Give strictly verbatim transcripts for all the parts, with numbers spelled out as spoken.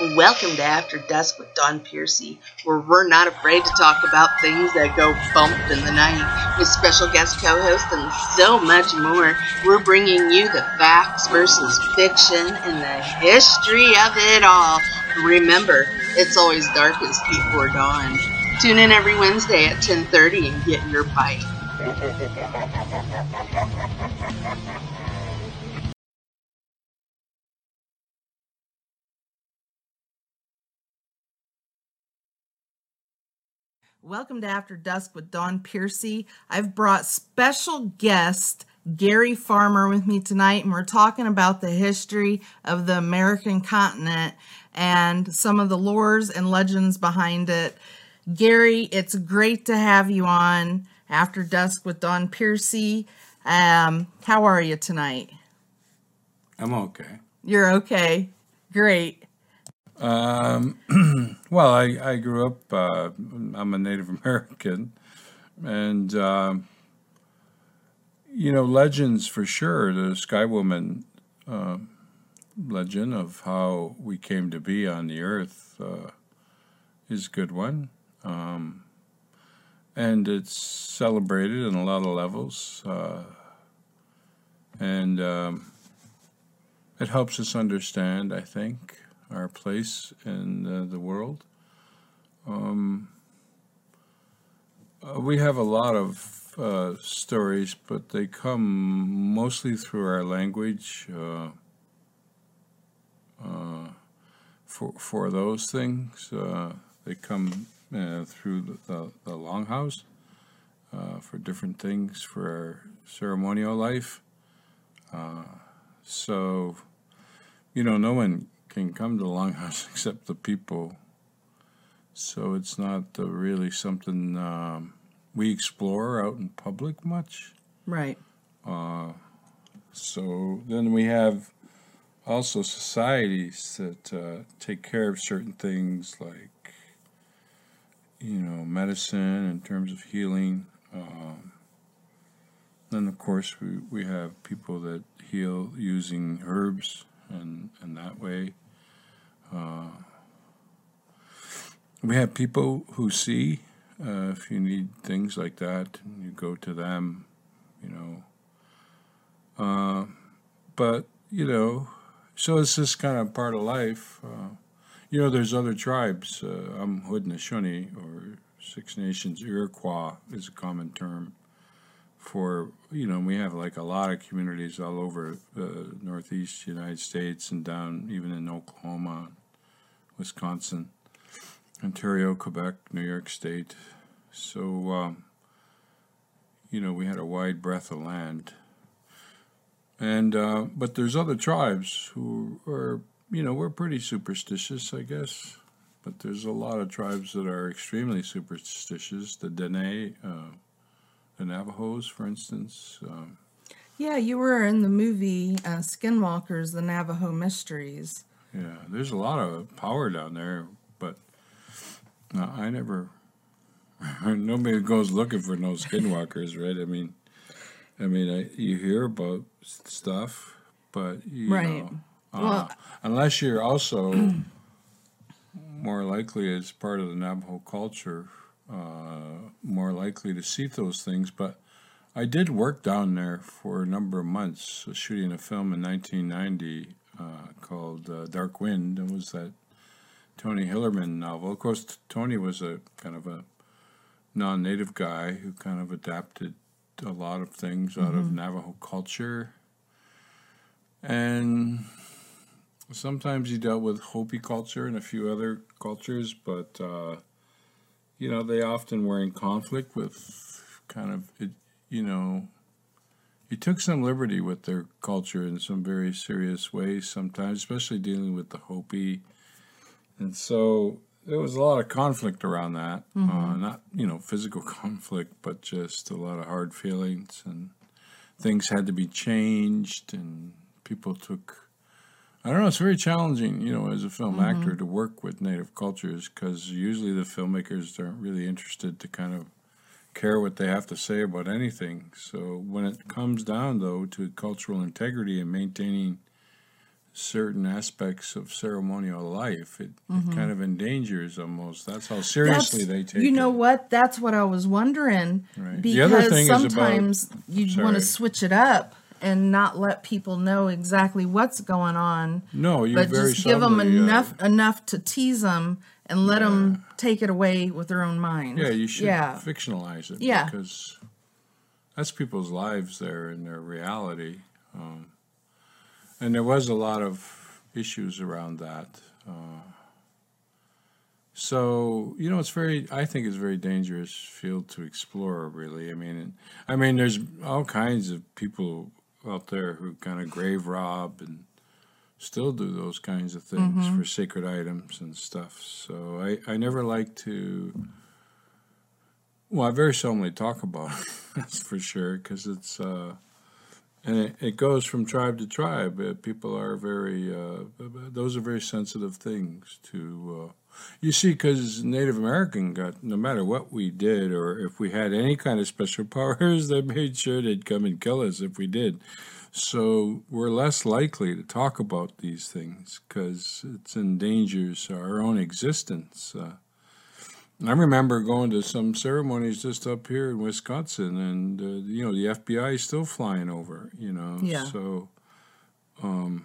Welcome to After Dusk with Dawn Piercy, where we're not afraid to talk about things that go bump in the night. With special guest co-hosts and so much more, we're bringing you the facts versus fiction and the history of it all. Remember, it's always darkest before dawn. Tune in every Wednesday at ten thirty and get your bite. Welcome to After Dusk with Dawn Piercy. I've brought special guest Gary Farmer with me tonight, and we're talking about the history of the American continent and some of the lores and legends behind it. Gary, it's great to have you on After Dusk with Dawn Piercy. Um, how are you tonight? I'm okay. You're okay. Great. Um, well, I, I grew up, uh, I'm a Native American, and, um, you know, legends for sure, the Sky Woman uh, legend of how we came to be on the earth uh, is a good one. Um, and it's celebrated on a lot of levels, uh, and um, it helps us understand, I think, our place in uh, the world. Um, uh, we have a lot of uh, stories, but they come mostly through our language uh, uh, for, for those things. Uh, they come uh, through the, the, the longhouse uh, for different things, for our ceremonial life. Uh, so, you know, no one can come to the longhouse except the people, so it's not uh, really something um, we explore out in public much. Right. Uh, so then we have also societies that uh, take care of certain things like, you know, medicine in terms of healing. Um, then of course we, we have people that heal using herbs and, and that way. Uh, we have people who see, uh, if you need things like that, you go to them, you know. Uh, but, you know, so it's just kind of part of life. Uh, you know, there's other tribes. Uh, I'm Haudenosaunee, or Six Nations Iroquois is a common term for, you know, we have like a lot of communities all over the Northeast United States and down even in Oklahoma, Wisconsin, Ontario, Quebec, New York State. So, um, you know, we had a wide breadth of land. And, uh, but there's other tribes who are, you know, we're pretty superstitious, I guess. But there's a lot of tribes that are extremely superstitious. The Dené, uh, the Navajos, for instance. Um, yeah, you were in the movie uh, Skinwalkers, the Navajo Mysteries. Yeah, there's a lot of power down there, but uh, I never, nobody goes looking for no Skinwalkers, right? I mean, I mean, I, you hear about stuff, but, you right. know, uh, well, unless you're also more likely as part of the Navajo culture, Uh, more likely to see those things. But I did work down there for a number of months, uh, shooting a film in nineteen ninety uh, called uh, Dark Wind. It was that Tony Hillerman novel. Of course, Tony was a kind of a non-native guy who kind of adapted a lot of things out mm-hmm. of Navajo culture. And sometimes he dealt with Hopi culture and a few other cultures, but uh, you know, they often were in conflict with kind of, it, you know, he took some liberty with their culture in some very serious ways sometimes, especially dealing with the Hopi. And so there was a lot of conflict around that, mm-hmm. uh, not, you know, physical conflict, but just a lot of hard feelings, and things had to be changed, and people took, I don't know, it's very challenging, you know, as a film mm-hmm. actor to work with Native cultures, because usually the filmmakers aren't really interested to kind of care what they have to say about anything. So when it comes down, though, to cultural integrity and maintaining certain aspects of ceremonial life. It, mm-hmm. it kind of endangers almost. That's how seriously that's, they take it. You know it. What? That's what I was wondering. Right. Because the other thing sometimes is about, you want to switch it up and not let people know exactly what's going on. No, you're but very just give subtly, them enough uh, enough to tease them and let yeah. them take it away with their own mind. Yeah, you should yeah. fictionalize it yeah. because that's people's lives there and their reality. Um, and there was a lot of issues around that. Uh, so, you know, it's very, I think it's a very dangerous field to explore, really. I mean, I mean, there's all kinds of people out there who kind of grave rob and still do those kinds of things mm-hmm. for sacred items and stuff. So I, I never like to, well, I very seldomly talk about it, that's for sure, because it's, uh, and it, it goes from tribe to tribe. Uh, people are very, uh, those are very sensitive things to, uh, you see, because Native American got, no matter what we did or if we had any kind of special powers, they made sure they'd come and kill us if we did. So we're less likely to talk about these things because it endangers our own existence. Uh, I remember going to some ceremonies just up here in Wisconsin, and, uh, you know, the F B I is still flying over, you know. Yeah. So um,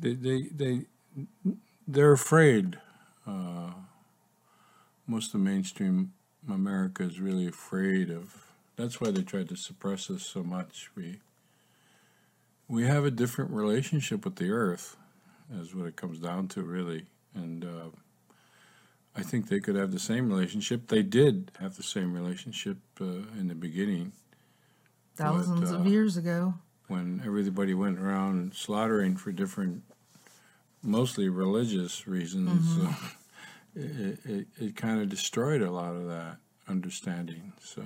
they, they, they, they're afraid. Uh, most of mainstream America is really afraid of, that's why they tried to suppress us so much. We, we have a different relationship with the earth, is what it comes down to, really. And, uh, I think they could have the same relationship. They did have the same relationship uh, in the beginning. Thousands but, uh, of years ago. When everybody went around slaughtering for different, mostly religious reasons, mm-hmm. uh, it, it, it kind of destroyed a lot of that understanding. So.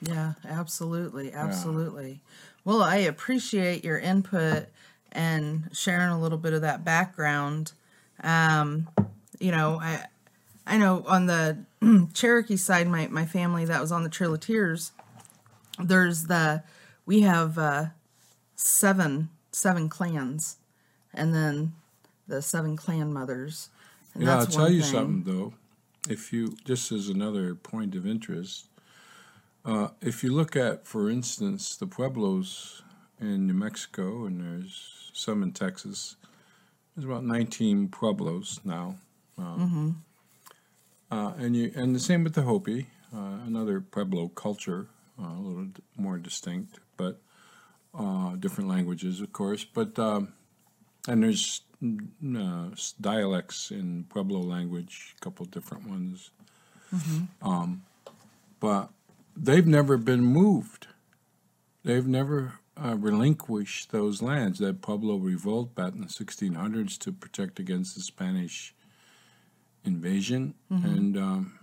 Yeah, absolutely, absolutely. Yeah. Well, I appreciate your input and sharing a little bit of that background. Um, you know, I... I know on the Cherokee side, my, my family that was on the Trail of Tears, there's the, we have uh, seven, seven clans, and then the seven clan mothers. And yeah, that's I'll tell one you thing. Something, though. If you, this is another point of interest. Uh, if you look at, for instance, the Pueblos in New Mexico, and there's some in Texas, there's about nineteen Pueblos now. Um, mm-hmm. Uh, and you, and the same with the Hopi, uh, another Pueblo culture, uh, a little d- more distinct, but uh, different languages, of course. But um, and there's uh, dialects in Pueblo language, a couple different ones. Mm-hmm. Um, but they've never been moved. They've never uh, relinquished those lands. That Pueblo revolt back in the sixteen hundreds to protect against the Spanish invasion, mm-hmm. and um,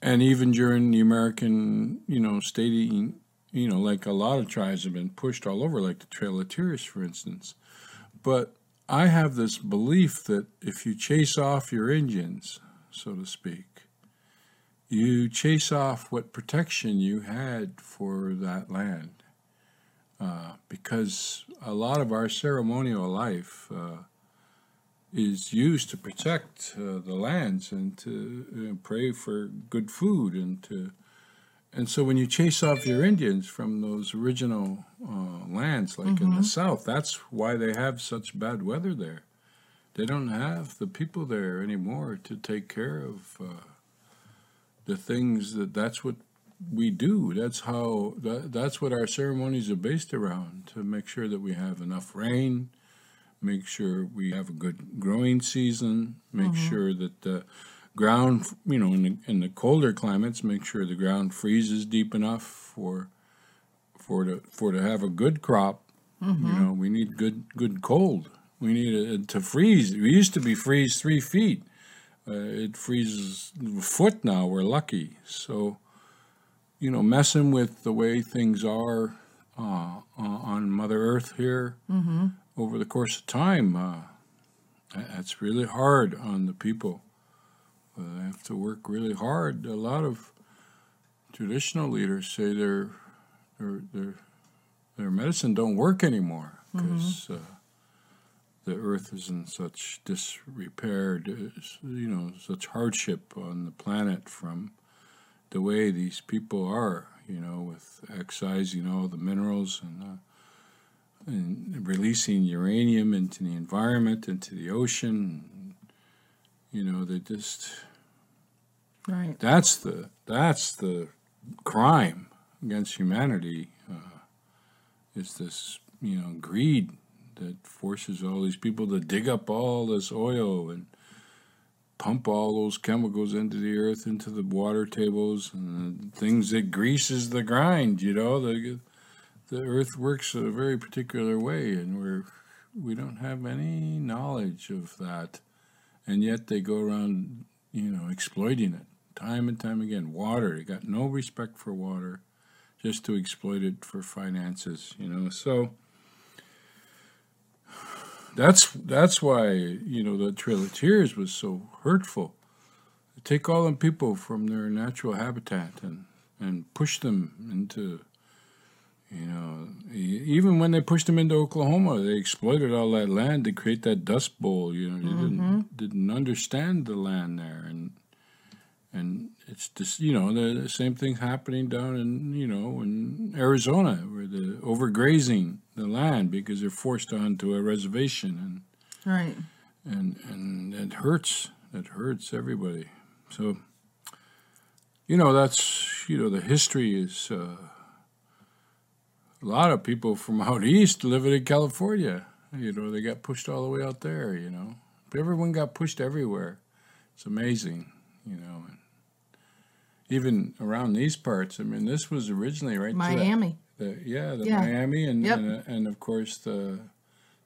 and even during the American, you know, stating, you know, like a lot of tribes have been pushed all over, like the Trail of Tears, for instance. But I have this belief that if you chase off your Indians, so to speak, you chase off what protection you had for that land, uh, because a lot of our ceremonial life uh, is used to protect uh, the lands and to uh, pray for good food and to, and so when you chase off your Indians from those original uh, lands, like mm-hmm. in the South, that's why they have such bad weather there. They don't have the people there anymore to take care of uh, the things that that's what we do. That's how that, that's what our ceremonies are based around, to make sure that we have enough rain. Make sure we have a good growing season. Make mm-hmm. sure that the ground, you know, in the, in the colder climates, make sure the ground freezes deep enough for for to for to have a good crop. Mm-hmm. You know, we need good good cold. We need a, to freeze. We used to be freeze three feet. Uh, it freezes a foot now. We're lucky. So, you know, messing with the way things are uh, on Mother Earth here. Mm-hmm. Over the course of time, uh, that's really hard on the people. Uh, they have to work really hard. A lot of traditional leaders say their their their, their medicine don't work anymore because mm-hmm. uh, the earth is in such disrepair, you know, such hardship on the planet from the way these people are, you know, with excising all the minerals and, uh, and releasing uranium into the environment, into the ocean. You know, they just... Right. That's the that's the crime against humanity, uh, is this, you know, greed that forces all these people to dig up all this oil and pump all those chemicals into the earth, into the water tables, and the things that greases the grind. You know, the the earth works in a very particular way, and we're we don't have any knowledge of that, and yet they go around, you know, exploiting it time and time again. Water, they got no respect for water, just to exploit it for finances, you know. So that's that's why, you know, the Trail of Tears was so hurtful. They take all them people from their natural habitat and, and push them into, you know, even when they pushed them into Oklahoma, they exploited all that land to create that Dust Bowl. You know, they mm-hmm. didn't didn't understand the land there, and and it's just, you know, the, the same thing's happening down in, you know, in Arizona, where they're overgrazing the land because they're forced onto a reservation, and right, and and it hurts. It hurts everybody. So, you know, that's, you know, the history is. Uh, A lot of people from out east living in California, you know, they got pushed all the way out there, you know. Everyone got pushed everywhere. It's amazing, you know. And even around these parts, I mean, this was originally right Miami. To that, the, yeah, the yeah. Miami, and, yep. and and of course the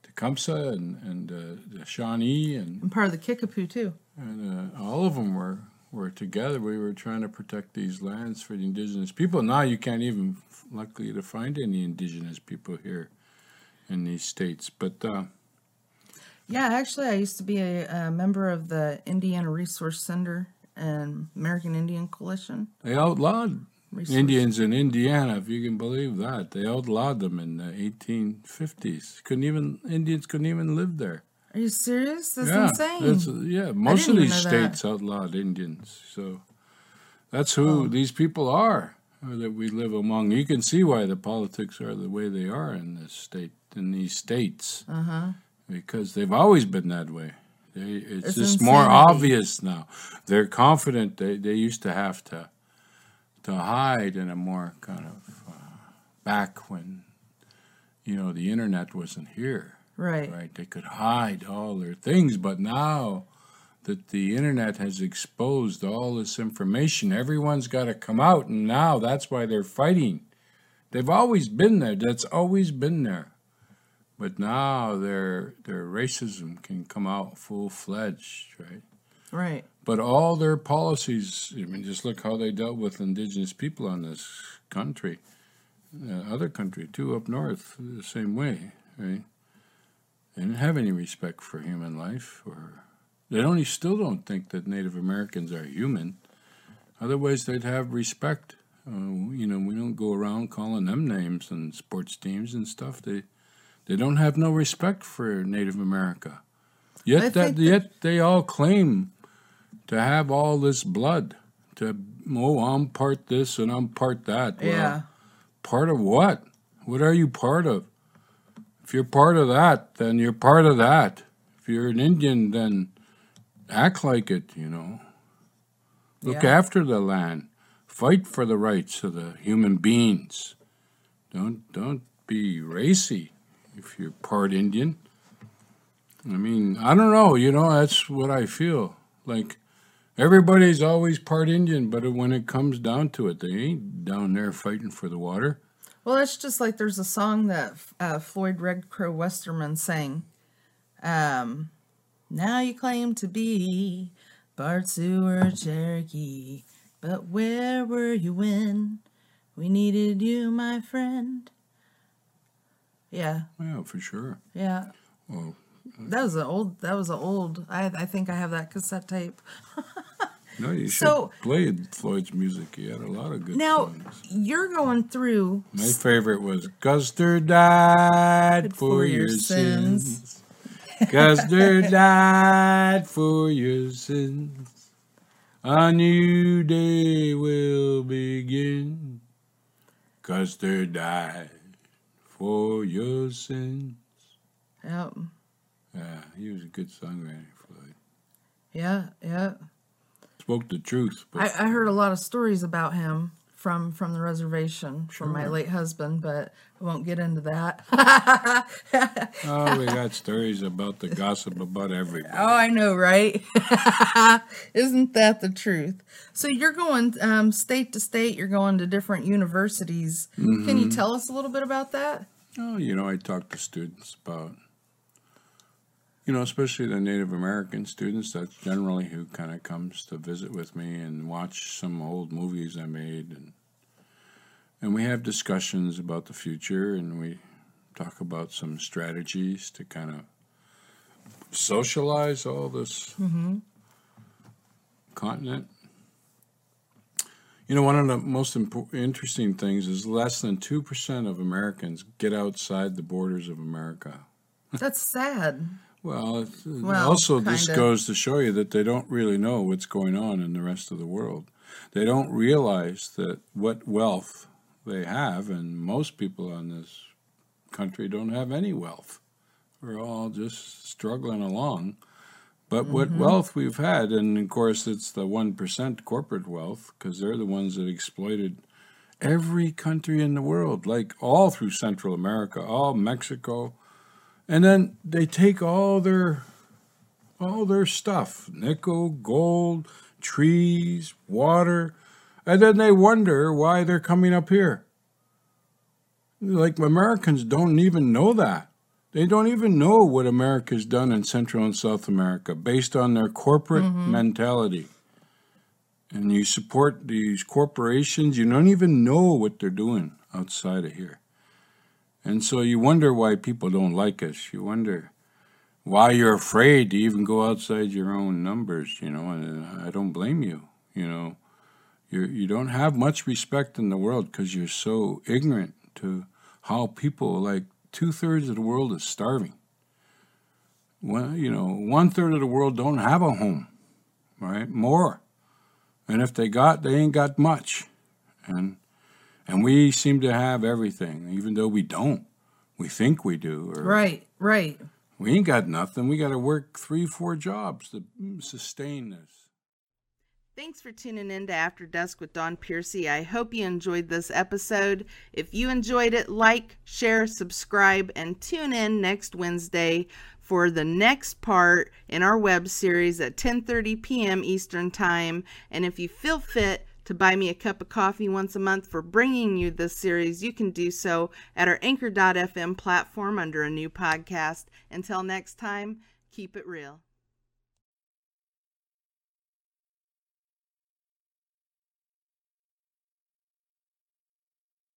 Tecumseh and and uh, the Shawnee and, and part of the Kickapoo too. And uh, all of them were. We're together. We were trying to protect these lands for the indigenous people. Now you can't even, luckily, to find any indigenous people here in these states. But uh, yeah, actually, I used to be a, a member of the Indiana Resource Center and American Indian Coalition. They outlawed Resource. Indians in Indiana, if you can believe that. They outlawed them in the eighteen fifties. Couldn't even Indians couldn't even live there. Are you serious? That's yeah, insane. That's, yeah, most of these states that. outlawed Indians. So that's who oh. these people are, or that we live among. You can see why the politics are the way they are in this state, in these states, uh-huh. because they've always been that way. They, it's, it's just insanity. More obvious now. They're confident. They they used to have to to hide in a more kind of uh, back when, you know, the internet wasn't here. Right. Right. They could hide all their things, but now that the internet has exposed all this information, everyone's got to come out, and now that's why they're fighting. They've always been there. That's always been there. But now their their racism can come out full-fledged, right? Right. But all their policies, I mean, just look how they dealt with indigenous people on this country, uh, other country, too, up north, the same way, right? They didn't have any respect for human life, or they don't. They still don't think that Native Americans are human. Otherwise, they'd have respect. Uh, you know, we don't go around calling them names on sports teams and stuff. They, they don't have no respect for Native America. Yet, that, that yet they all claim to have all this blood. To oh, I'm part this and I'm part that. Well, yeah. Part of what? What are you part of? If you're part of that, then you're part of that. If you're an Indian, then act like it, you know. Look yeah. after the land. Fight for the rights of the human beings. Don't don't be racy if you're part Indian. I mean, I don't know, you know, that's what I feel. Like, everybody's always part Indian, but when it comes down to it, they ain't down there fighting for the water. Well, it's just like there's a song that uh, Floyd Red Crow Westerman sang. Um, now you claim to be Bartsu or Cherokee, but where were you when we needed you, my friend? Yeah. Yeah, for sure. Yeah. Well, uh, that was an old. That was an old. I I think I have that cassette tape. No, you should so, play Floyd's music. He had a lot of good now, songs. Now, you're going through... My favorite was, Custer died for, for your sins. sins. Custer died for your sins. A new day will begin. Custer died for your sins. Yep. Yeah, he was a good songwriter, Floyd. Yeah, yeah. Spoke the truth. But I, I heard a lot of stories about him from, from the reservation, sure. from my late husband, but I won't get into that. Oh, we got stories about the gossip about everybody. Oh, I know, right? Isn't that the truth? So you're going um, state to state, you're going to different universities. Mm-hmm. Can you tell us a little bit about that? Oh, you know, I talk to students about, you know, especially the Native American students. That's generally who kind of comes to visit with me and watch some old movies I made, and And we have discussions about the future, and we talk about some strategies to kind of socialize all this mm-hmm. continent. You know, one of the most impo- interesting things is less than two percent of Americans get outside the borders of America. That's sad. Well, it's, well also kinda. This goes to show you that they don't really know what's going on in the rest of the world. They don't realize that what wealth they have, and most people on this country don't have any wealth. We're all just struggling along. But mm-hmm. what wealth we've had, and of course it's the one percent corporate wealth, because they're the ones that exploited every country in the world, like all through Central America, all Mexico. And then they take all their, all their stuff, nickel, gold, trees, water, and then they wonder why they're coming up here. Like, Americans don't even know that. They don't even know what America's done in Central and South America based on their corporate mm-hmm. mentality. And you support these corporations, you don't even know what they're doing outside of here. And so you wonder why people don't like us. You wonder why you're afraid to even go outside your own numbers, you know, and I don't blame you, you know. You you don't have much respect in the world because you're so ignorant to how people, like two-thirds of the world is starving. Well, you know, one-third of the world don't have a home, right? More. And if they got, they ain't got much. And and we seem to have everything, even though we don't. We think we do. Or, right, right. We ain't got nothing. We got to work three, four jobs to sustain this. Thanks for tuning in to After Dusk with Dawn Piercy. I hope you enjoyed this episode. If you enjoyed it, like, share, subscribe, and tune in next Wednesday for the next part in our web series at ten thirty p.m. Eastern Time. And if you feel fit to buy me a cup of coffee once a month for bringing you this series, you can do so at our Anchor dot f m platform under a new podcast. Until next time, keep it real.